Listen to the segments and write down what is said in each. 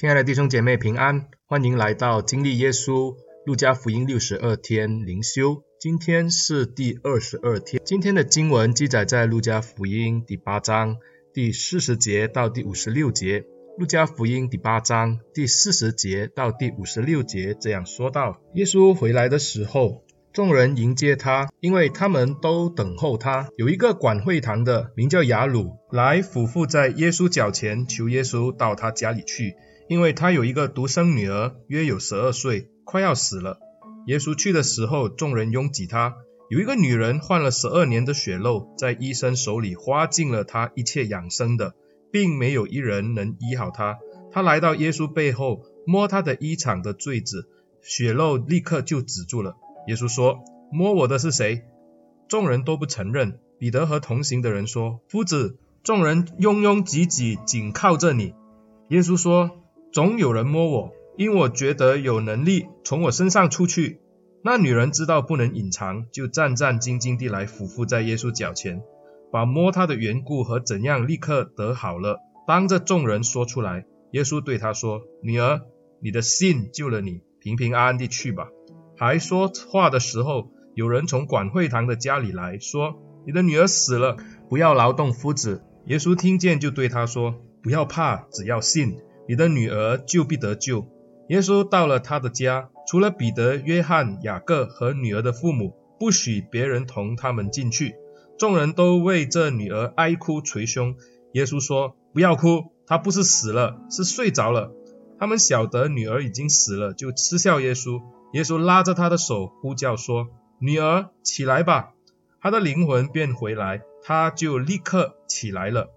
亲爱的弟兄姐妹平安，欢迎来到经历耶稣路加福音62天灵修，今天是第22天。今天的经文记载在路加福音第8章第40节到第56节。路加福音第8章第40节到第56节这样说道：耶稣回来的时候，众人迎接他，因为他们都等候他。有一个管会堂的，名叫雅鲁，来俯伏在耶稣脚前，求耶稣到他家里去，因为他有一个独生女儿，约有12岁，快要死了。耶稣去的时候，众人拥挤他。有一个女人患了12年的血漏，在医生手里花尽了她一切养生的，并没有一人能医好她。她来到耶稣背后，摸他的衣裳的坠子，血漏立刻就止住了。耶稣说：摸我的是谁？众人都不承认。彼得和同行的人说：夫子，众人拥拥挤挤，紧靠着你。耶稣说：总有人摸我，因我觉得有能力从我身上出去。那女人知道不能隐藏，就战战兢兢地来俯伏在耶稣脚前，把摸他的缘故和怎样立刻得好了，当着众人说出来。耶稣对她说：女儿，你的信救了你，平平安安地去吧。还说话的时候，有人从管会堂的家里来说：你的女儿死了，不要劳动夫子。耶稣听见，就对她说：不要怕，只要信，你的女儿就必得救。耶稣到了他的家，除了彼得、约翰、雅各和女儿的父母，不许别人同他们进去。众人都为这女儿哀哭捶胸。耶稣说：不要哭，她不是死了，是睡着了。他们晓得女儿已经死了，就嗤笑耶稣。耶稣拉着她的手，呼叫说：女儿，起来吧。她的灵魂便回来，她就立刻起来了。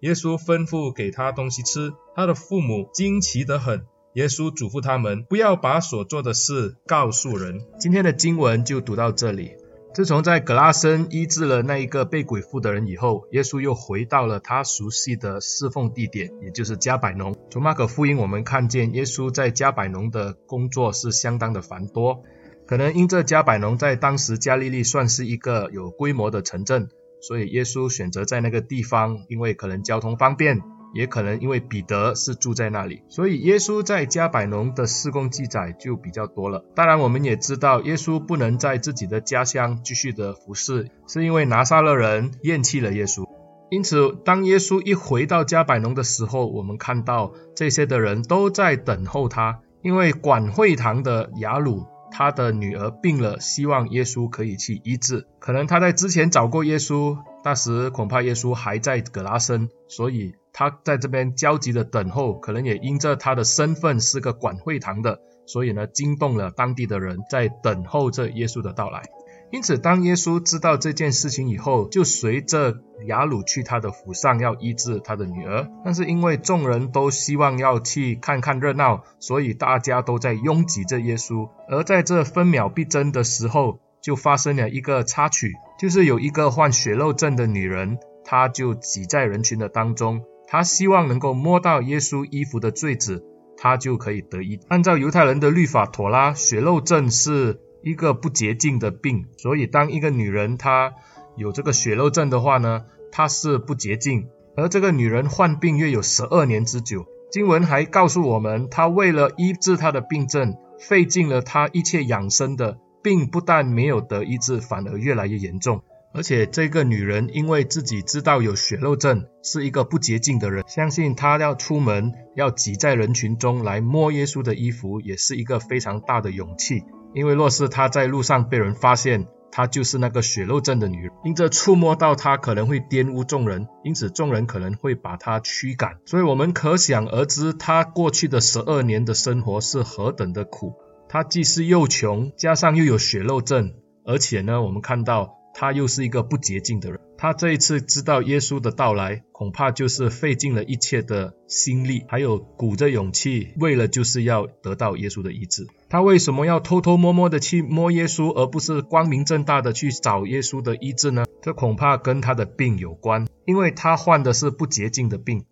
耶稣吩咐给她东西吃，他的父母惊奇得很。耶稣嘱咐他们不要把所做的事告诉人。今天的经文就读到这里。自从在格拉森医治了那一个被鬼附的人以后，耶稣又回到了他熟悉的侍奉地点，也就是加百农。从马可福音我们看见，耶稣在加百农的工作是相当的繁多。可能因这加百农在当时加利利算是一个有规模的城镇，所以耶稣选择在那个地方，因为可能交通方便，也可能因为彼得是住在那里，所以耶稣在加百农的事工记载就比较多了。当然我们也知道，耶稣不能在自己的家乡继续的服侍，是因为拿撒勒人厌弃了耶稣。因此当耶稣一回到加百农的时候，我们看到这些的人都在等候他，因为管会堂的雅鲁他的女儿病了，希望耶稣可以去医治。可能他在之前找过耶稣，那时恐怕耶稣还在格拉森，所以他在这边焦急的等候。可能也因着他的身份是个管会堂的，所以呢惊动了当地的人，在等候着耶稣的到来。因此当耶稣知道这件事情以后，就随着雅鲁去他的府上，要医治他的女儿。但是因为众人都希望要去看看热闹，所以大家都在拥挤着耶稣。而在这分秒必争的时候，就发生了一个插曲，就是有一个患血漏症的女人，她就挤在人群的当中，她希望能够摸到耶稣衣服的坠子，她就可以得医。按照犹太人的律法妥拉，血漏症是一个不洁净的病，所以当一个女人她有这个血漏症的话呢，她是不洁净。而这个女人患病约有12年之久。经文还告诉我们，她为了医治她的病症，费尽了她一切养生的，并不但没有得医治，反而越来越严重。而且这个女人因为自己知道有血漏症，是一个不洁净的人，相信她要出门，要挤在人群中来摸耶稣的衣服，也是一个非常大的勇气。因为若是她在路上被人发现，她就是那个血漏症的女人，因着触摸到她可能会玷污众人，因此众人可能会把她驱赶。所以我们可想而知，她过去的12年的生活是何等的苦。她既是又穷，加上又有血漏症，而且呢我们看到她又是一个不洁净的人。她这一次知道耶稣的到来，恐怕就是费尽了一切的心力，还有鼓着勇气，为了就是要得到耶稣的医治。她为什么要偷偷摸摸的去摸耶稣，而不是光明正大的去找耶稣的医治呢？这恐怕跟她的病有关，因为她患的是不洁净的病。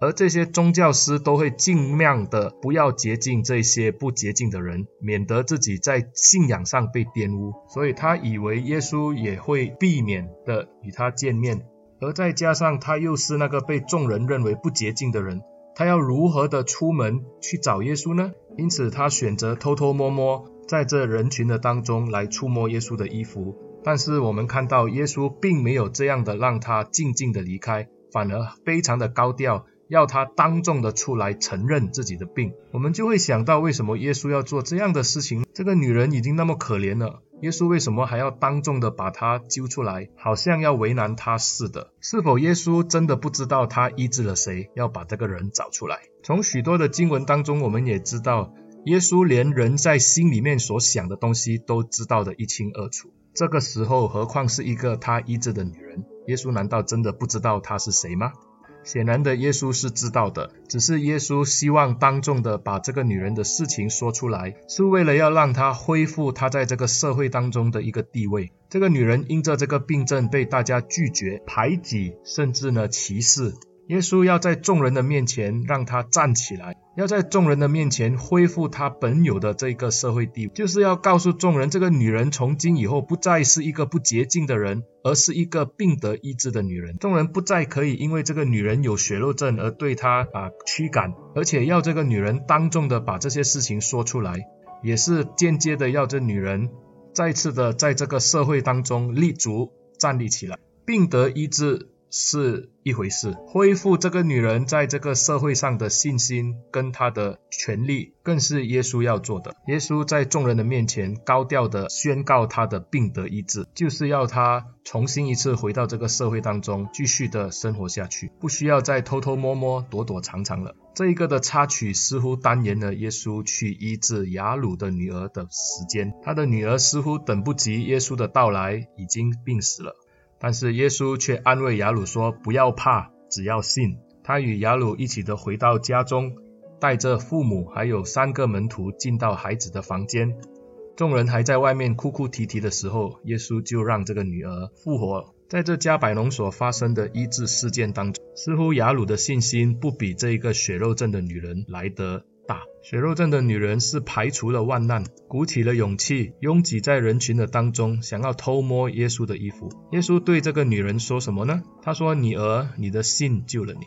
而这些宗教师都会尽量的不要接近这些不洁净的人，免得自己在信仰上被玷污，所以他以为耶稣也会避免的与他见面。而再加上他又是那个被众人认为不洁净的人，他要如何的出门去找耶稣呢？因此他选择偷偷摸摸在这人群的当中来触摸耶稣的衣服，但是我们看到耶稣并没有这样的让他静静的离开，反而非常的高调，要他当众的出来承认自己的病。我们就会想到为什么耶稣要做这样的事情，这个女人已经那么可怜了，耶稣为什么还要当众的把她揪出来，好像要为难她似的。是否耶稣真的不知道他医治了谁，要把这个人找出来？从许多的经文当中我们也知道，耶稣连人在心里面所想的东西都知道的一清二楚，这个时候何况是一个他医治的女人，耶稣难道真的不知道她是谁吗？显然的，耶稣是知道的，只是耶稣希望当众的把这个女人的事情说出来，是为了要让她恢复她在这个社会当中的一个地位。这个女人因着这个病症被大家拒绝、排挤，甚至呢歧视，耶稣要在众人的面前让她站起来，要在众人的面前恢复她本有的这个社会地位，就是要告诉众人，这个女人从今以后不再是一个不洁净的人，而是一个病得医治的女人。众人不再可以因为这个女人有血漏症而对她驱赶，而且要这个女人当众的把这些事情说出来，也是间接的要这女人再次的在这个社会当中立足站立起来。病得医治是一回事，恢复这个女人在这个社会上的信心跟她的权利更是耶稣要做的。耶稣在众人的面前高调的宣告她的病得医治，就是要她重新一次回到这个社会当中继续的生活下去，不需要再偷偷摸摸躲躲藏藏了。这一个的插曲似乎单言了耶稣去医治雅鲁的女儿的时间，她的女儿似乎等不及耶稣的到来，已经病死了，但是耶稣却安慰雅鲁说，不要怕，只要信。他与雅鲁一起的回到家中，带着父母还有3个门徒进到孩子的房间。众人还在外面哭哭啼啼的时候，耶稣就让这个女儿复活。在这加百农所发生的医治事件当中，似乎雅鲁的信心不比这个血漏症的女人来得大。血漏症的女人是排除了万难，鼓起了勇气，拥挤在人群的当中，想要偷摸耶稣的衣服。耶稣对这个女人说什么呢？他说，女儿，你的信救了你。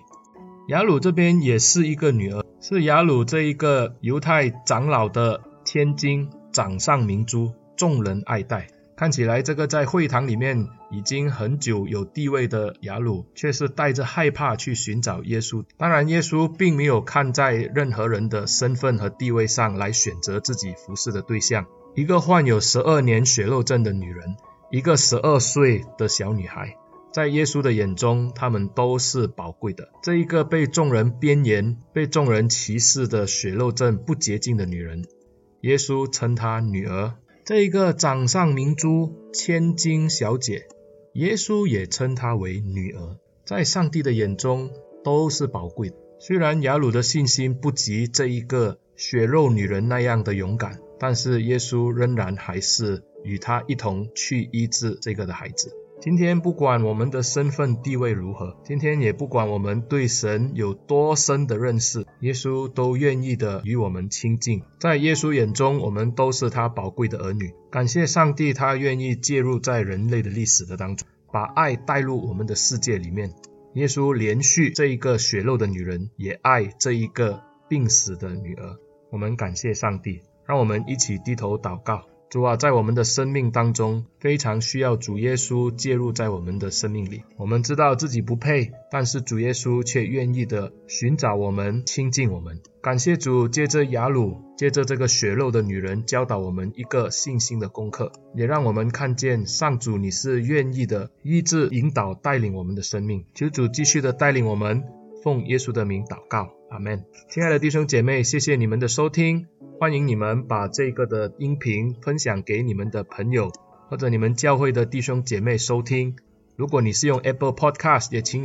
雅鲁这边也是一个女儿，是雅鲁这一个犹太长老的千金，掌上明珠，众人爱戴。看起来这个在会堂里面已经很久有地位的雅鲁，却是带着害怕去寻找耶稣。当然耶稣并没有看在任何人的身份和地位上来选择自己服侍的对象，一个患有12年血漏症的女人，一个12岁的小女孩，在耶稣的眼中她们都是宝贵的。这一个被众人边缘、被众人歧视的血漏症不洁净的女人，耶稣称她女儿。这一个掌上明珠、千金小姐，耶稣也称她为女儿，在上帝的眼中都是宝贵的。虽然雅鲁的信心不及这一个血肉女人那样的勇敢，但是耶稣仍然还是与她一同去医治这个的孩子。今天不管我们的身份地位如何，今天也不管我们对神有多深的认识，耶稣都愿意的与我们亲近。在耶稣眼中，我们都是他宝贵的儿女。感谢上帝，他愿意介入在人类的历史的当中，把爱带入我们的世界里面。耶稣连续这一个血漏的女人，也爱这一个病死的女儿。我们感谢上帝，让我们一起低头祷告。主啊，在我们的生命当中，非常需要主耶稣介入在我们的生命里。我们知道自己不配，但是主耶稣却愿意的寻找我们、亲近我们。感谢主，借着雅鲁，借着这个血漏的女人，教导我们一个信心的功课，也让我们看见上主你是愿意的医治、引导、带领我们的生命。求主继续的带领我们，奉耶稣的名祷告，阿们。亲爱的弟兄姐妹，谢谢你们的收听，欢迎你们把这个的音频分享给你们的朋友，或者你们教会的弟兄姐妹收听。如果你是用 Apple Podcast， 也请